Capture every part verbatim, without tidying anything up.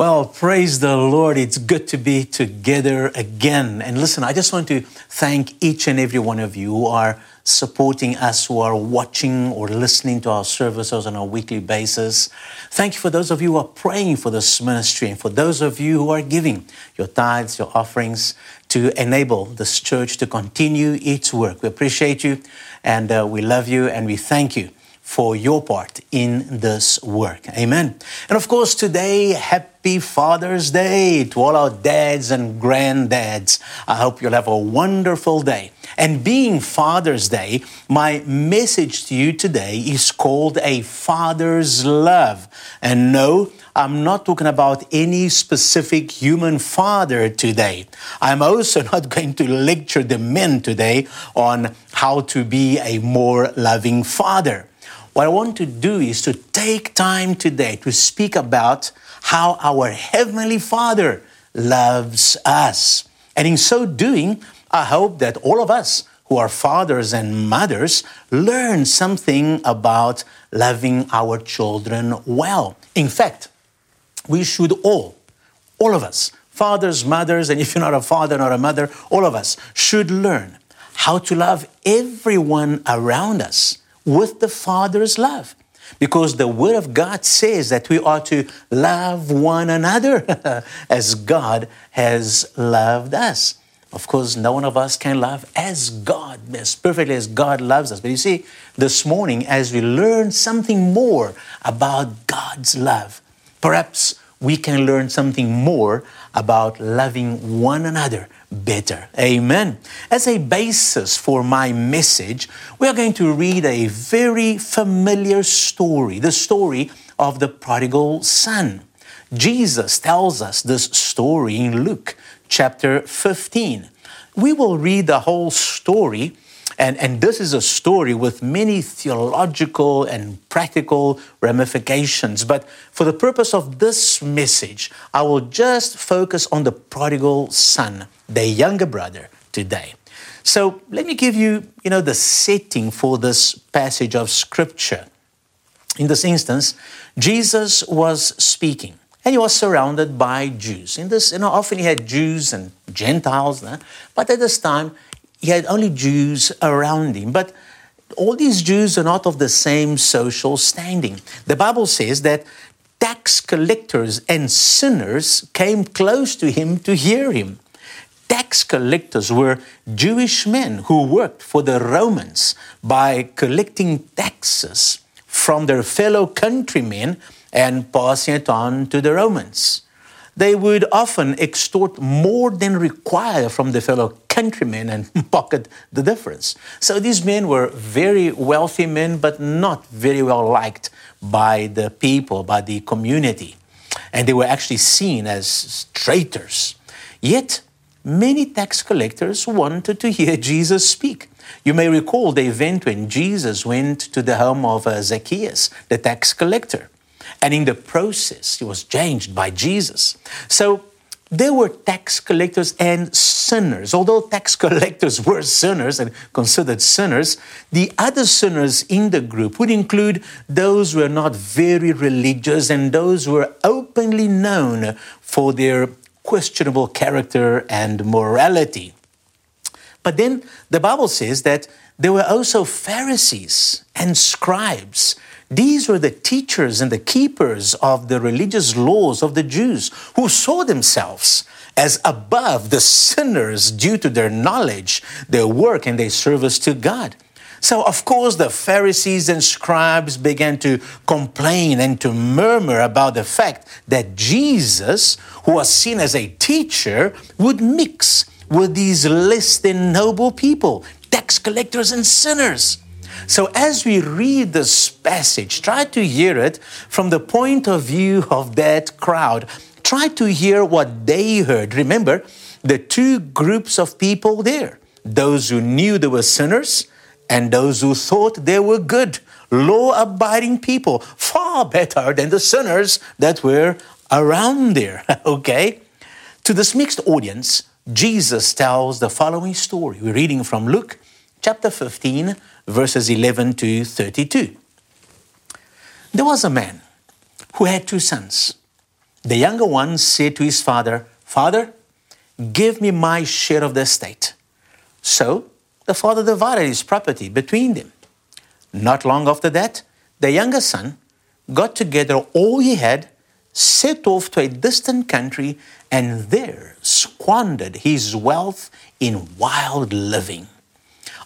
Well, praise the Lord. It's good to be together again. And listen, I just want to thank each and every one of you who are supporting us, who are watching or listening to our services on a weekly basis. Thank you for those of you who are praying for this ministry and for those of you who are giving your tithes, your offerings to enable this church to continue its work. We appreciate you and uh, we love you and we thank you for your part in this work. Amen. And of course, today, happy Father's Day to all our dads and granddads. I hope you'll have a wonderful day. And being Father's Day, my message to you today is called A Father's Love. And no, I'm not talking about any specific human father today. I'm also not going to lecture the men today on how to be a more loving father. What I want to do is to take time today to speak about how our Heavenly Father loves us. And in so doing, I hope that all of us who are fathers and mothers learn something about loving our children well. In fact, we should all, all of us, fathers, mothers, and if you're not a father, not a mother, all of us should learn how to love everyone around us with the Father's love. Because the Word of God says that we are to love one another as God has loved us. Of course, no one of us can love as God, as perfectly as God loves us. But you see, this morning, as we learn something more about God's love, perhaps we can learn something more about loving one another better. Amen. As a basis for my message, we are going to read a very familiar story, the story of the prodigal son. Jesus tells us this story in Luke chapter fifteen. We will read the whole story, and, and this is a story with many theological and practical ramifications. But for the purpose of this message, I will just focus on the prodigal son, the younger brother, today. So let me give you, you know, the setting for this passage of Scripture. In this instance, Jesus was speaking, and he was surrounded by Jews. In this, you know, often he had Jews and Gentiles, but at this time, he had only Jews around him. But all these Jews are not of the same social standing. The Bible says that tax collectors and sinners came close to him to hear him. Tax collectors were Jewish men who worked for the Romans by collecting taxes from their fellow countrymen and passing it on to the Romans. They would often extort more than required from their fellow countrymen and pocket the difference. So these men were very wealthy men, but not very well liked by the people, by the community. And they were actually seen as traitors. Yet, many tax collectors wanted to hear Jesus speak. You may recall the event when Jesus went to the home of Zacchaeus, the tax collector. And in the process, he was changed by Jesus. So there were tax collectors and sinners. Although tax collectors were sinners and considered sinners, the other sinners in the group would include those who were not very religious and those who were openly known for their questionable character and morality. But then the Bible says that there were also Pharisees and scribes. These were the teachers and the keepers of the religious laws of the Jews who saw themselves as above the sinners due to their knowledge, their work, and their service to God. So, of course, the Pharisees and scribes began to complain and to murmur about the fact that Jesus, who was seen as a teacher, would mix with these less than noble people, tax collectors and sinners. So as we read this passage, try to hear it from the point of view of that crowd. Try to hear what they heard. Remember, the two groups of people there, those who knew they were sinners and those who thought they were good, law-abiding people, far better than the sinners that were around there, okay? To this mixed audience, Jesus tells the following story. We're reading from Luke chapter fifteen, verses eleven to thirty-two. There was a man who had two sons. The younger one said to his father, "Father, give me my share of the estate." So the father divided his property between them. Not long after that, the younger son got together all he had, set off to a distant country, and there squandered his wealth in wild living.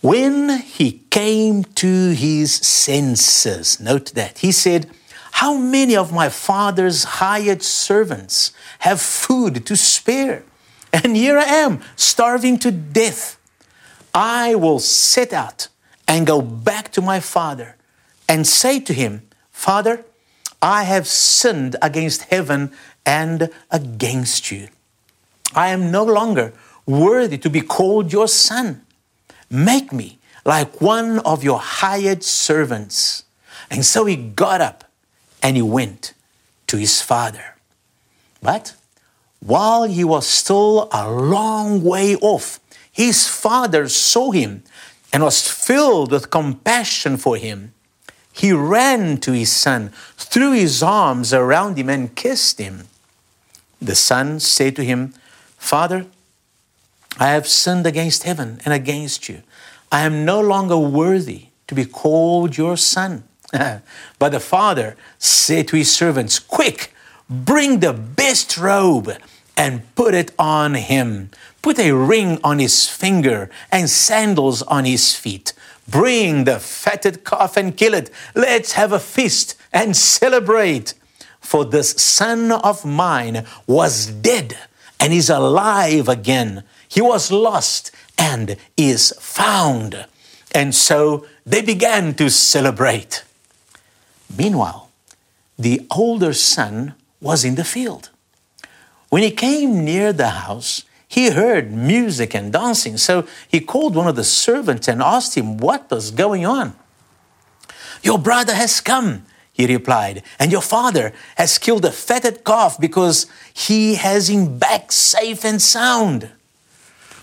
When he came to his senses, note that, he said, "How many of my father's hired servants have food to spare? And here I am, starving to death. I will set out and go back to my father and say to him, 'Father, I have sinned against heaven and against you. I am no longer worthy to be called your son. Make me like one of your hired servants.'" And so he got up and he went to his father. But while he was still a long way off, his father saw him and was filled with compassion for him. He ran to his son, threw his arms around him, and kissed him. The son said to him, "Father, I have sinned against heaven and against you. I am no longer worthy to be called your son." But the father said to his servants, "Quick, bring the best robe and put it on him. Put a ring on his finger and sandals on his feet. Bring the fatted calf and kill it. Let's have a feast and celebrate. For this son of mine was dead and is alive again. He was lost and is found." And so they began to celebrate. Meanwhile, the older son was in the field. When he came near the house, he heard music and dancing, so he called one of the servants and asked him what was going on. "Your brother has come," he replied, "and your father has killed a fatted calf because he has him back safe and sound."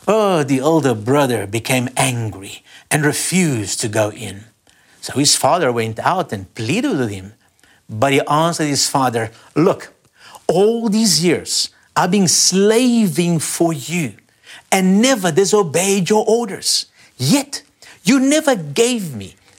Oh, the older brother became angry and refused to go in. So his father went out and pleaded with him. But he answered his father, "Look, all these years I've been slaving for you and never disobeyed your orders. Yet you never gave me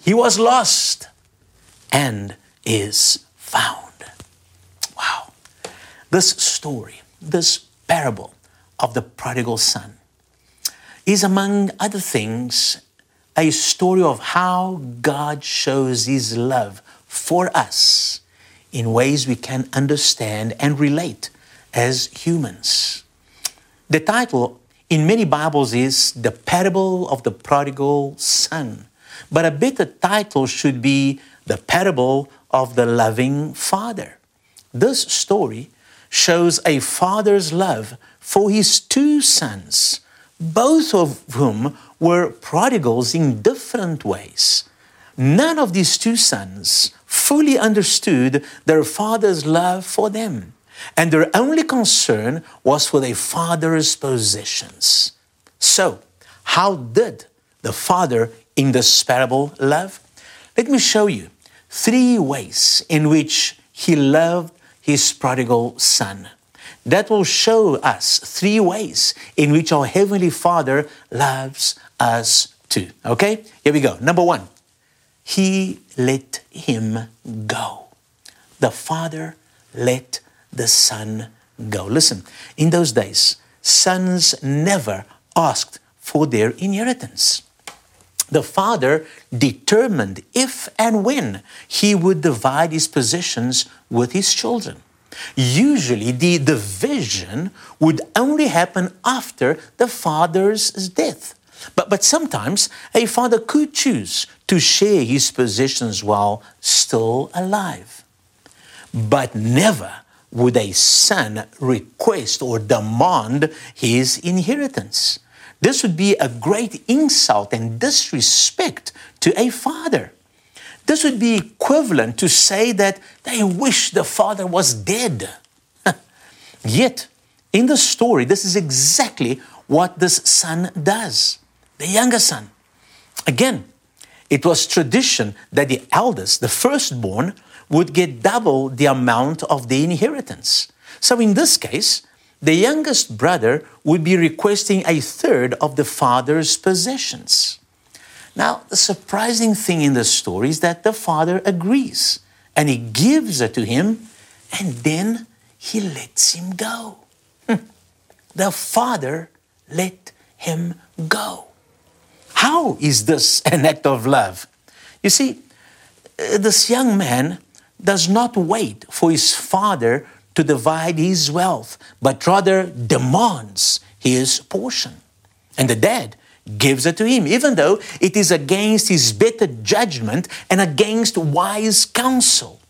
He was lost and is found." Wow. This story, this parable of the prodigal son, is, among other things, a story of how God shows his love for us in ways we can understand and relate as humans. The title in many Bibles is The Parable of the Prodigal Son, but a better title should be The Parable of the Loving Father. This story shows a father's love for his two sons, both of whom were prodigals in different ways. None of these two sons fully understood their father's love for them, and their only concern was for their father's possessions. So, how did the father in this parable love? Let me show you three ways in which he loved his prodigal son. That will show us three ways in which our Heavenly Father loves us too. Okay? Here we go. Number one, he let him go. The father let the son go. Listen, in those days, sons never asked for their inheritance. The father determined if and when he would divide his possessions with his children. Usually, the division would only happen after the father's death. But, but sometimes, a father could choose to share his possessions while still alive. But never would a son request or demand his inheritance. This would be a great insult and disrespect to a father. This would be equivalent to say that they wish the father was dead. Yet, in the story, this is exactly what this son does, the younger son. Again, it was tradition that the eldest, the firstborn, would get double the amount of the inheritance. So in this case, the youngest brother would be requesting a third of the father's possessions. Now, the surprising thing in the story is that the father agrees, and he gives it to him, and then he lets him go. The father let him go. How is this an act of love? You see, this young man does not wait for his father to divide his wealth, but rather demands his portion. And the dad gives it to him, even though it is against his better judgment and against wise counsel.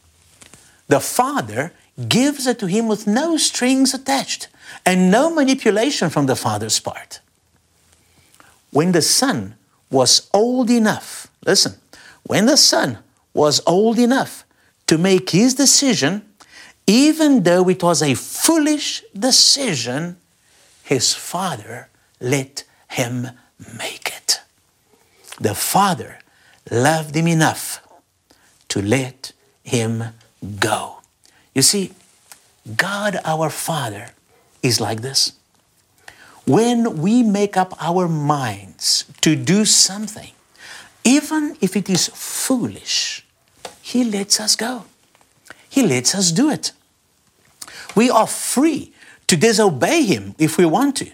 The father gives it to him with no strings attached and no manipulation from the father's part. When the son was old enough, listen, when the son was old enough to make his decision, even though it was a foolish decision, his father let him make it. The father loved him enough to let him go. You see, God our Father is like this. When we make up our minds to do something, even if it is foolish, He lets us go. He lets us do it. We are free to disobey Him if we want to.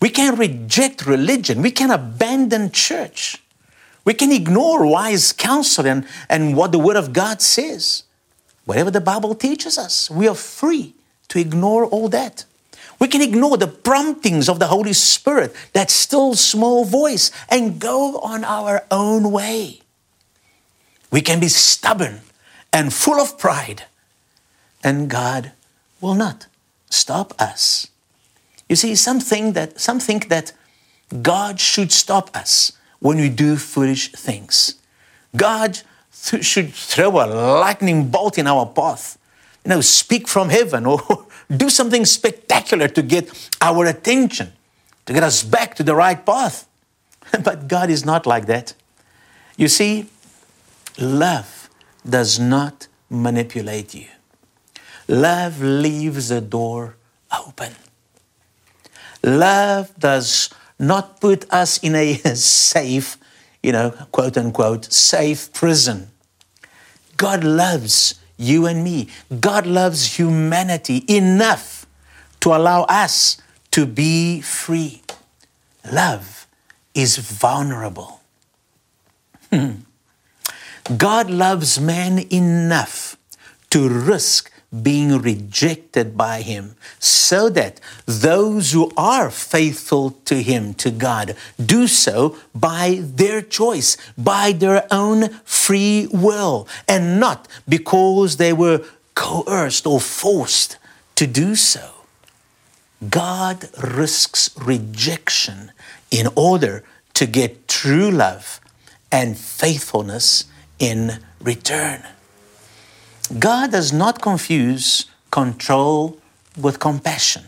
We can reject religion. We can abandon church. We can ignore wise counsel and, and what the Word of God says. Whatever the Bible teaches us, we are free to ignore all that. We can ignore the promptings of the Holy Spirit, that still small voice, and go on our own way. We can be stubborn and full of pride, and God will not stop us. You see, some think that, some think that God should stop us when we do foolish things. God th- should throw a lightning bolt in our path, you know, speak from heaven, or do something spectacular to get our attention, to get us back to the right path. But God is not like that. You see, love does not manipulate you. Love leaves the door open. Love does not put us in a safe, you know, quote unquote, safe prison. God loves you and me. God loves humanity enough to allow us to be free. Love is vulnerable. God loves man enough to risk being rejected by Him, so that those who are faithful to Him, to God, do so by their choice, by their own free will, and not because they were coerced or forced to do so. God risks rejection in order to get true love and faithfulness in return. God does not confuse control with compassion.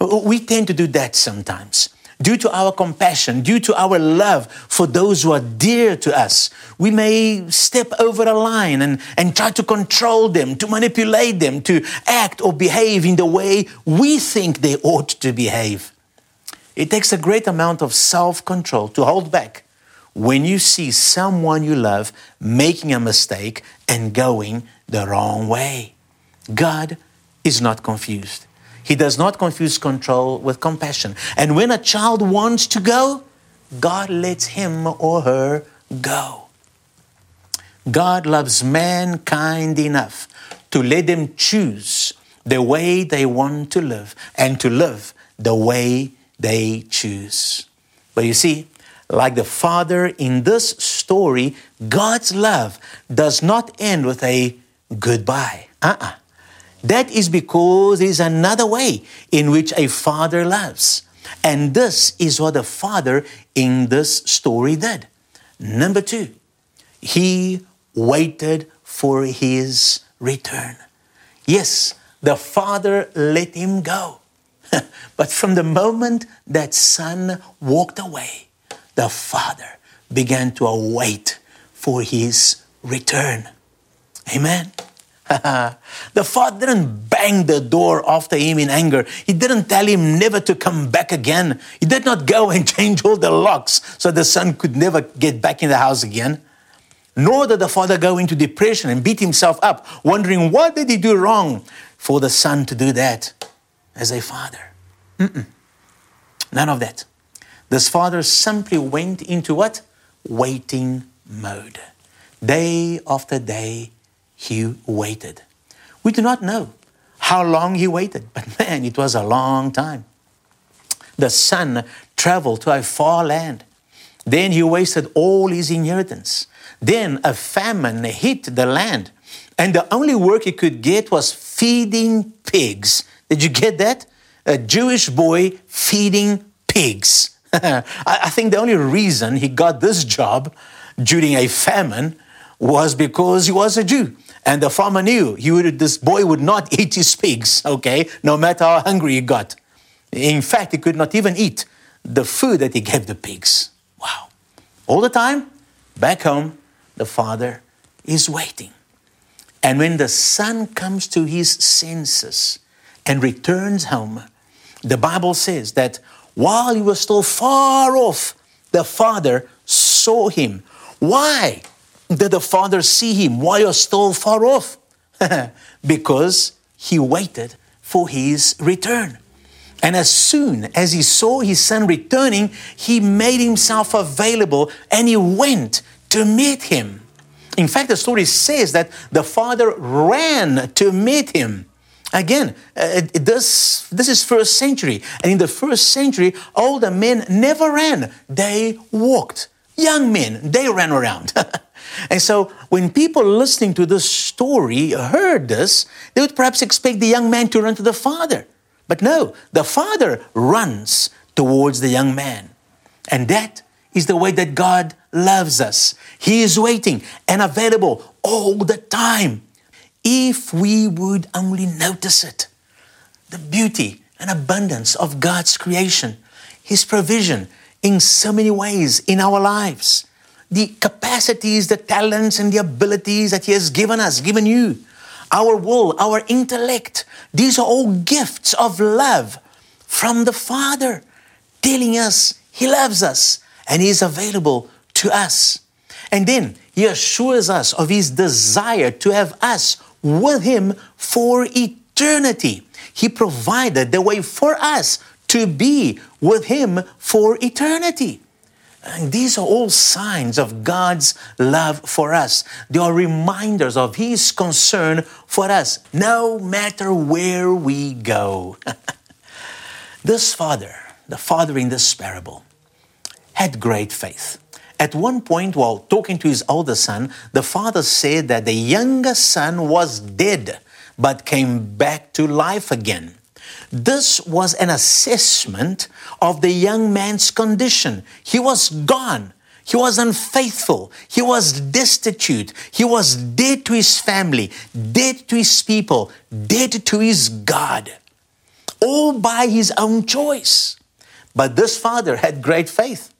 We tend to do that sometimes. Due to our compassion, due to our love for those who are dear to us, we may step over a line and, and try to control them, to manipulate them, to act or behave in the way we think they ought to behave. It takes a great amount of self-control to hold back when you see someone you love making a mistake and going the wrong way. God is not confused. He does not confuse control with compassion. And when a child wants to go, God lets him or her go. God loves mankind enough to let them choose the way they want to live and to live the way they choose. But you see, like the father in this story, God's love does not end with a goodbye. Uh-uh. That is because there is another way in which a father loves. And this is what the father in this story did. Number two, he waited for his return. Yes, the father let him go. But from the moment that son walked away, the father began to await for his return. Amen. The father didn't bang the door after him in anger. He didn't tell him never to come back again. He did not go and change all the locks so the son could never get back in the house again. Nor did the father go into depression and beat himself up, wondering what did he do wrong for the son to do that as a father. Mm-mm. None of that. This father simply went into what? Waiting mode. Day after day, he waited. We do not know how long he waited, but man, it was a long time. The son traveled to a far land. Then he wasted all his inheritance. Then a famine hit the land, and the only work he could get was feeding pigs. Did you get that? A Jewish boy feeding pigs. I think the only reason he got this job during a famine was because he was a Jew. And the farmer knew he would, this boy would not eat his pigs, okay, no matter how hungry he got. In fact, he could not even eat the food that he gave the pigs. Wow. All the time, back home, the father is waiting. And when the son comes to his senses and returns home, the Bible says that while he was still far off, the father saw him. Why did the father see him while he was still far off? Because he waited for his return. And as soon as he saw his son returning, he made himself available and he went to meet him. In fact, the story says that the father ran to meet him. Again, uh, this, this is first century. And in the first century, older men never ran. They walked. Young men, they ran around. And so when people listening to this story heard this, they would perhaps expect the young man to run to the father. But no, the father runs towards the young man. And that is the way that God loves us. He is waiting and available all the time. If we would only notice it, the beauty and abundance of God's creation, His provision in so many ways in our lives, the capacities, the talents, and the abilities that He has given us, given you, our will, our intellect, these are all gifts of love from the Father, telling us He loves us and He is available to us. And then He assures us of His desire to have us with Him for eternity. He provided the way for us to be with Him for eternity. And these are all signs of God's love for us. They are reminders of His concern for us, no matter where we go. This father, the father in this parable, had great faith. At one point, while talking to his older son, the father said that the younger son was dead, but came back to life again. This was an assessment of the young man's condition. He was gone. He was unfaithful. He was destitute. He was dead to his family, dead to his people, dead to his God, all by his own choice. But this father had great faith.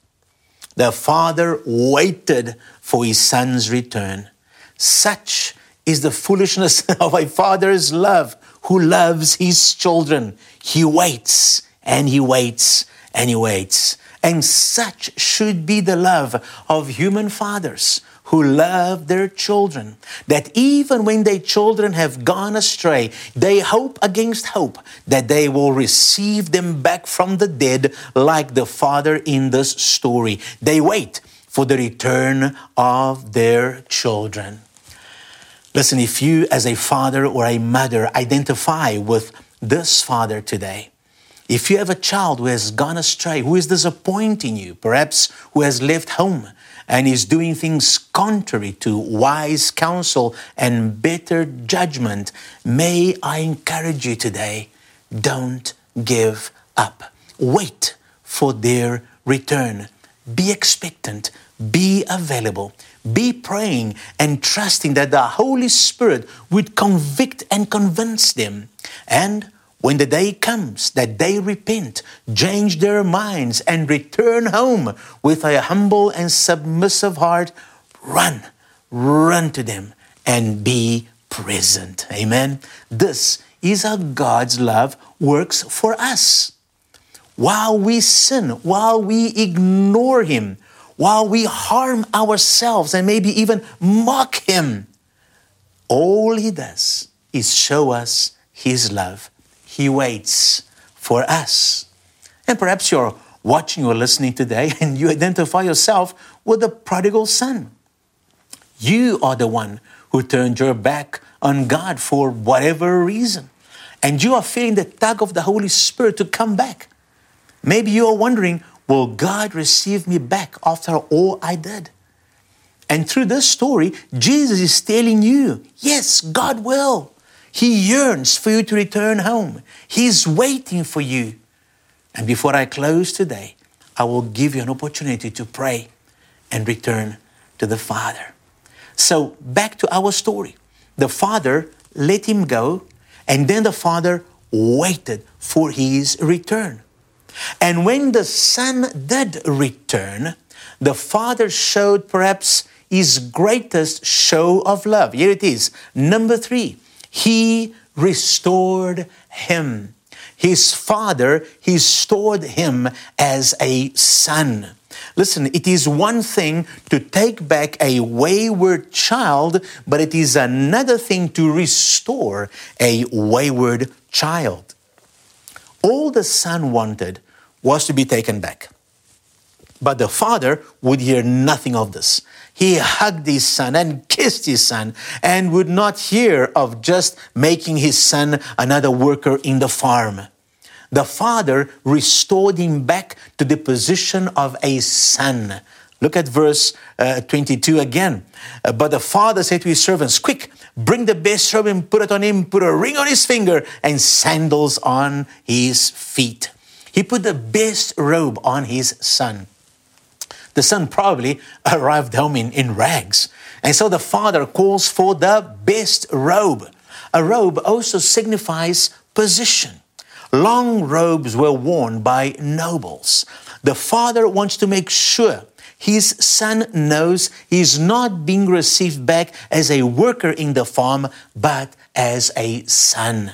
The father waited for his son's return. Such is the foolishness of a father's love who loves his children. He waits and he waits and he waits. And such should be the love of human fathers who love their children, that even when their children have gone astray, they hope against hope that they will receive them back from the dead like the father in this story. They wait for the return of their children. Listen, if you as a father or a mother identify with this father today, if you have a child who has gone astray, who is disappointing you, perhaps who has left home, and is doing things contrary to wise counsel and better judgment, may I encourage you today, don't give up. Wait for their return. Be expectant. Be available. Be praying and trusting that the Holy Spirit would convict and convince them. And when the day comes that they repent, change their minds, and return home with a humble and submissive heart, run, run to them and be present. Amen. This is how God's love works for us. While we sin, while we ignore Him, while we harm ourselves and maybe even mock Him, all He does is show us His love. He waits for us. And perhaps you're watching or listening today and you identify yourself with the prodigal son. You are the one who turned your back on God for whatever reason. And you are feeling the tug of the Holy Spirit to come back. Maybe you are wondering, will God receive me back after all I did? And through this story, Jesus is telling you, yes, God will. He yearns for you to return home. He's waiting for you. And before I close today, I will give you an opportunity to pray and return to the Father. So back to our story. The Father let him go, and then the Father waited for his return. And when the Son did return, the Father showed perhaps his greatest show of love. Here it is, number three. He restored him. His father restored him as a son. Listen, it is one thing to take back a wayward child, but it is another thing to restore a wayward child. All the son wanted was to be taken back. But the father would hear nothing of this. He hugged his son and kissed his son and would not hear of just making his son another worker in the farm. The father restored him back to the position of a son. Look at verse uh, twenty-two again. Uh, but the father said to his servants, quick, bring the best robe and put it on him, put a ring on his finger and sandals on his feet. He put the best robe on his son. The son probably arrived home in, in rags. And so the father calls for the best robe. A robe also signifies position. Long robes were worn by nobles. The father wants to make sure his son knows he's not being received back as a worker in the farm, but as a son.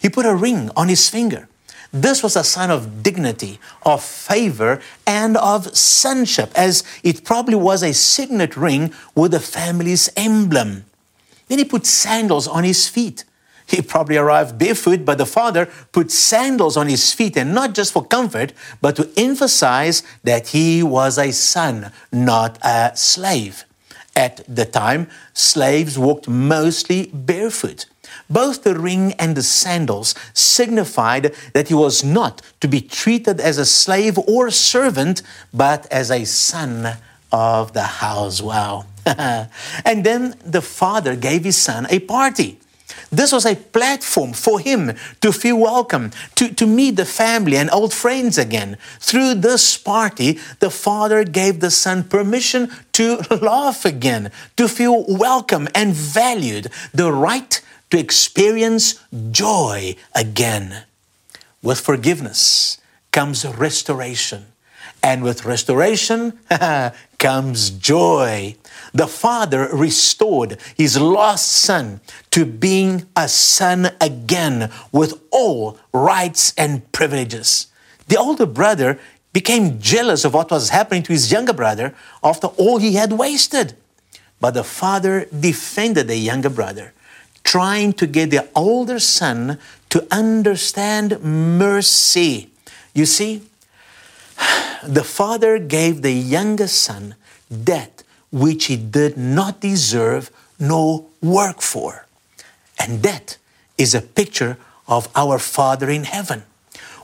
He put a ring on his finger. This was a sign of dignity, of favor, and of sonship, as it probably was a signet ring with the family's emblem. Then he put sandals on his feet. He probably arrived barefoot, but the father put sandals on his feet, and not just for comfort, but to emphasize that he was a son, not a slave. At the time, slaves walked mostly barefoot. Both the ring and the sandals signified that he was not to be treated as a slave or servant, but as a son of the house. Wow. And then the father gave his son a party. This was a platform for him to feel welcome, to, to meet the family and old friends again. Through this party, the father gave the son permission to laugh again, to feel welcome and valued, the right to experience joy again. With forgiveness comes restoration, and with restoration comes joy. The father restored his lost son to being a son again with all rights and privileges. The older brother became jealous of what was happening to his younger brother after all he had wasted. But the father defended the younger brother, trying to get the older son to understand mercy. You see, the father gave the youngest son that which he did not deserve nor work for. And that is a picture of our Father in heaven.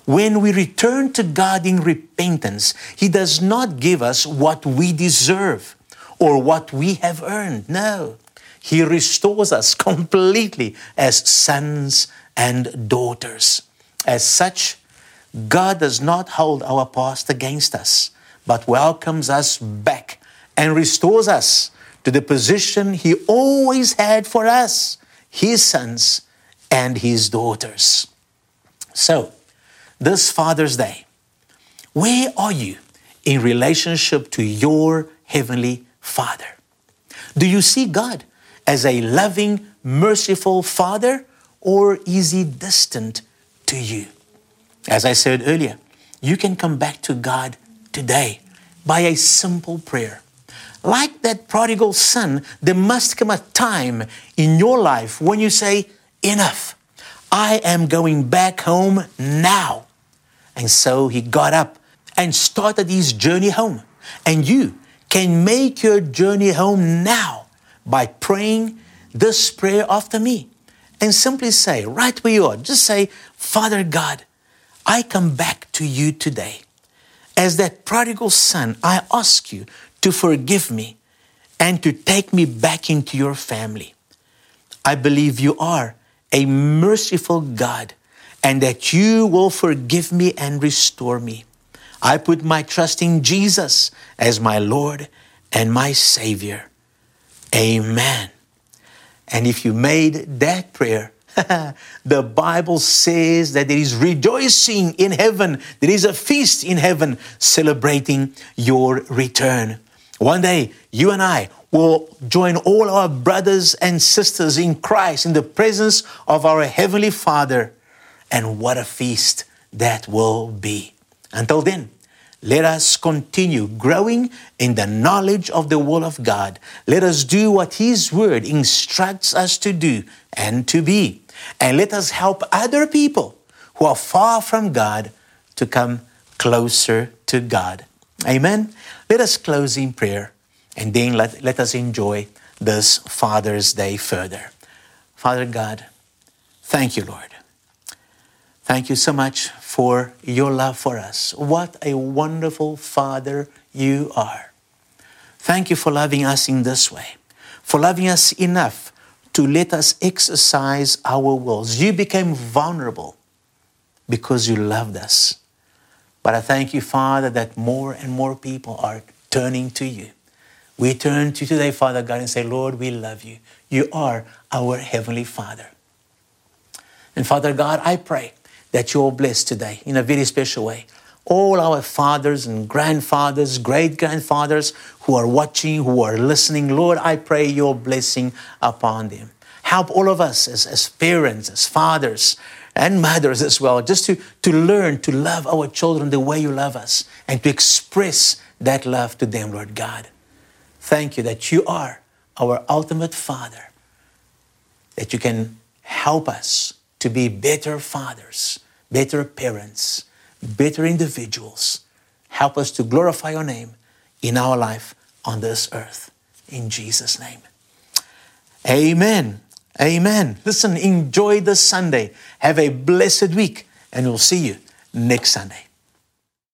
When we return to God in repentance, He does not give us what we deserve or what we have earned. No, He restores us completely as sons and daughters. As such, God does not hold our past against us, but welcomes us back and restores us to the position He always had for us, His sons and His daughters. So, this Father's Day, where are you in relationship to your Heavenly Father? Do you see God as a loving, merciful Father, or is He distant to you? As I said earlier, you can come back to God today by a simple prayer. Like that prodigal son, there must come a time in your life when you say, "Enough, I am going back home now." And so he got up and started his journey home. And you can make your journey home now by praying this prayer after me. And simply say, right where you are, just say, "Father God, I come back to you today. As that prodigal son, I ask you to forgive me and to take me back into your family. I believe you are a merciful God and that you will forgive me and restore me. I put my trust in Jesus as my Lord and my Savior. Amen." And if you made that prayer, the Bible says that there is rejoicing in heaven. There is a feast in heaven celebrating your return. One day, you and I will join all our brothers and sisters in Christ in the presence of our Heavenly Father. And what a feast that will be. Until then, let us continue growing in the knowledge of the will of God. Let us do what His Word instructs us to do and to be. And let us help other people who are far from God to come closer to God. Amen. Let us close in prayer, and then let, let us enjoy this Father's Day further. Father God, thank you, Lord. Thank you so much for your love for us. What a wonderful Father you are. Thank you for loving us in this way, for loving us enough to let us exercise our wills. You became vulnerable because you loved us. But I thank you, Father, that more and more people are turning to you. We turn to you today, Father God, and say, "Lord, we love you. You are our Heavenly Father." And Father God, I pray that you are blessed today in a very special way. All our fathers and grandfathers, great-grandfathers who are watching, who are listening, Lord, I pray your blessing upon them. Help all of us as, as parents, as fathers, and mothers as well, just to, to learn to love our children the way you love us and to express that love to them, Lord God. Thank you that you are our ultimate Father, that you can help us to be better fathers, better parents, better individuals. Help us to glorify your name in our life on this earth. In Jesus' name. Amen. Amen. Listen, enjoy this Sunday. Have a blessed week, and we'll see you next Sunday.